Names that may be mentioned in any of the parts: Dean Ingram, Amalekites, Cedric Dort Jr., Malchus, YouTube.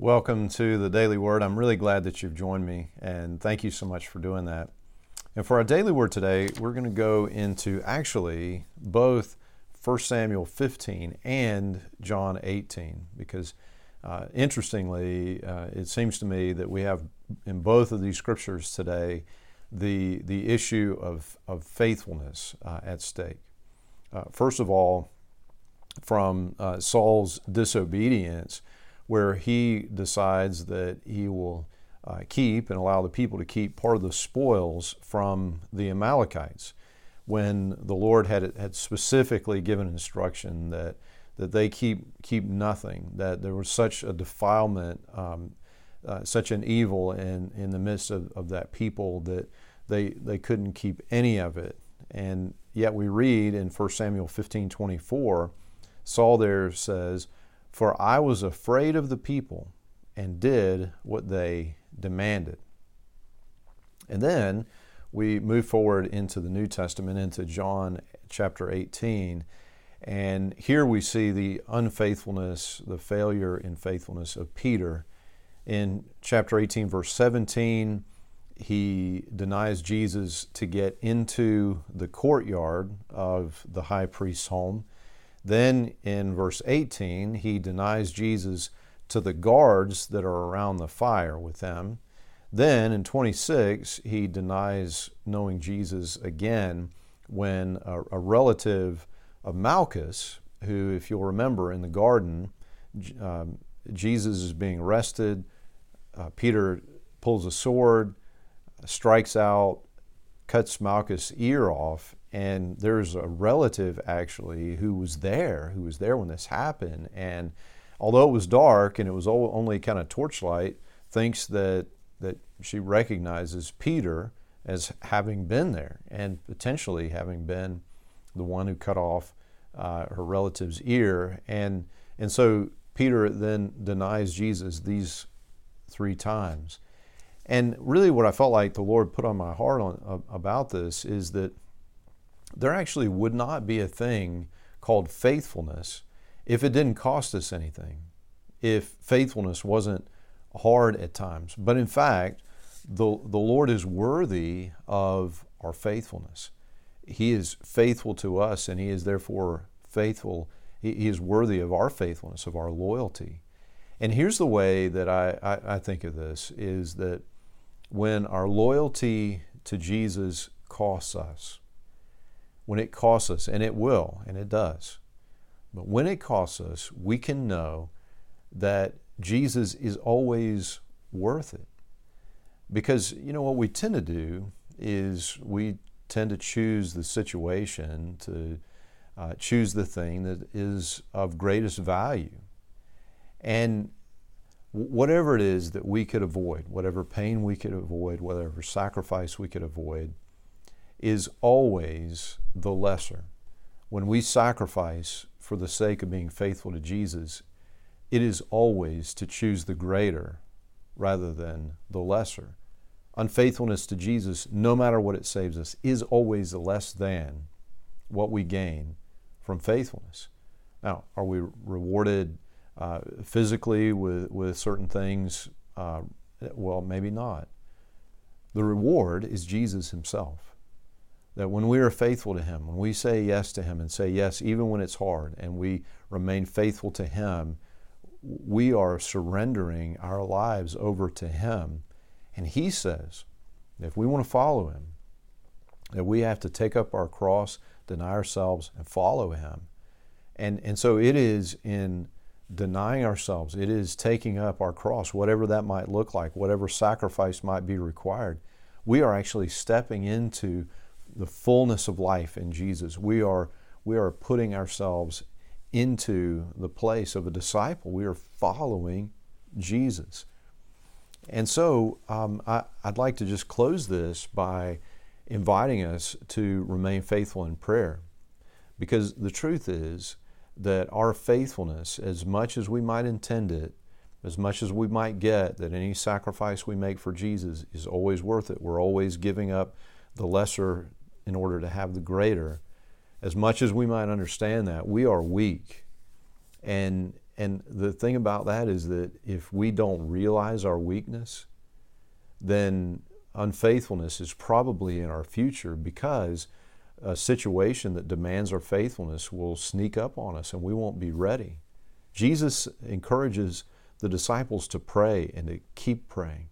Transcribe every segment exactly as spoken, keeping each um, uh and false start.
Welcome to the Daily Word. I'm really glad that you've joined me, and thank you so much for doing that. And for our Daily Word today, we're going to go into actually both First Samuel fifteen and John eighteen, because uh, interestingly, uh, it seems to me that we have in both of these scriptures today the the issue of, of faithfulness uh, at stake. Uh, first of all, from uh, Saul's disobedience, where he decides that he will uh, keep and allow the people to keep part of the spoils from the Amalekites, when the Lord had had specifically given instruction that that they keep keep nothing, that there was such a defilement, um, uh, such an evil in, in the midst of, of that people that they they couldn't keep any of it. And yet we read in First Samuel fifteen twenty-four, Saul there says, "For I was afraid of the people and did what they demanded." And then we move forward into the New Testament, into John chapter eighteen. And here we see the unfaithfulness, the failure in faithfulness of Peter. In chapter eighteen, verse seventeen, he denies Jesus to get into the courtyard of the high priest's home. Then in verse eighteen, he denies Jesus to the guards that are around the fire with them. Then in twenty-six, he denies knowing Jesus again when a, a relative of Malchus, who, if you'll remember, in the garden, uh, Jesus is being arrested. Uh, Peter pulls a sword, strikes out, cuts Malchus' ear off, and there's a relative actually who was there, who was there when this happened, and although it was dark and it was only kind of torchlight, thinks that that she recognizes Peter as having been there and potentially having been the one who cut off uh, her relative's ear, and and so Peter then denies Jesus these three times. And really what I felt like the Lord put on my heart on, uh, about this is that there actually would not be a thing called faithfulness if it didn't cost us anything, if faithfulness wasn't hard at times. But in fact, the, the Lord is worthy of our faithfulness. He is faithful to us, and He is therefore faithful. He, he is worthy of our faithfulness, of our loyalty. And here's the way that I, I, I think of this, is that when our loyalty to Jesus costs us, when it costs us, and it will, and it does, but when it costs us, we can know that Jesus is always worth it. Because, you know, what we tend to do is we tend to choose the situation, to uh, choose the thing that is of greatest value. And whatever it is that we could avoid, whatever pain we could avoid, whatever sacrifice we could avoid, is always the lesser. When we sacrifice for the sake of being faithful to Jesus, it is always to choose the greater rather than the lesser. Unfaithfulness to Jesus, no matter what it saves us, is always less than what we gain from faithfulness. Now, are we rewarded uh, physically with, with certain things? Uh, well, maybe not. The reward is Jesus Himself. That when we are faithful to Him, when we say yes to Him and say yes even when it's hard, and we remain faithful to Him, we are surrendering our lives over to Him. And He says that if we want to follow Him, that we have to take up our cross, deny ourselves, and follow Him. And, and so it is in denying ourselves, it is taking up our cross, whatever that might look like, whatever sacrifice might be required, we are actually stepping into the fullness of life in Jesus. We are we are putting ourselves into the place of a disciple. We are following Jesus. And so um, I, I'd like to just close this by inviting us to remain faithful in prayer, because the truth is that our faithfulness, as much as we might intend it, as much as we might get, that any sacrifice we make for Jesus is always worth it. We're always giving up the lesser in order to have the greater. As much as we might understand that, we are weak, and And the thing about that is that if we don't realize our weakness, then unfaithfulness is probably in our future, because a situation that demands our faithfulness will sneak up on us and we won't be ready. Jesus encourages the disciples to pray and to keep praying,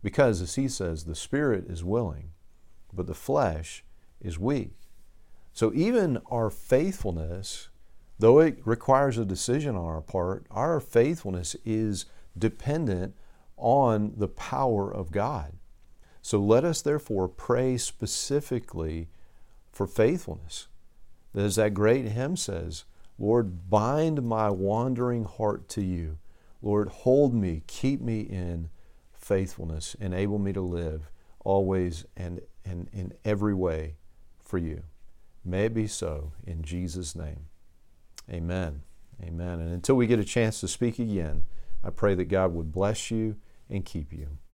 because, as he says, the spirit is willing, but the flesh is weak. So even our faithfulness, though it requires a decision on our part, our faithfulness is dependent on the power of God. So let us therefore pray specifically for faithfulness. As that great hymn says, Lord, bind my wandering heart to you. Lord, hold me, keep me in faithfulness, enable me to live always and, and in every way for you. May it be so in Jesus' name. Amen. Amen. And until we get a chance to speak again, I pray that God would bless you and keep you.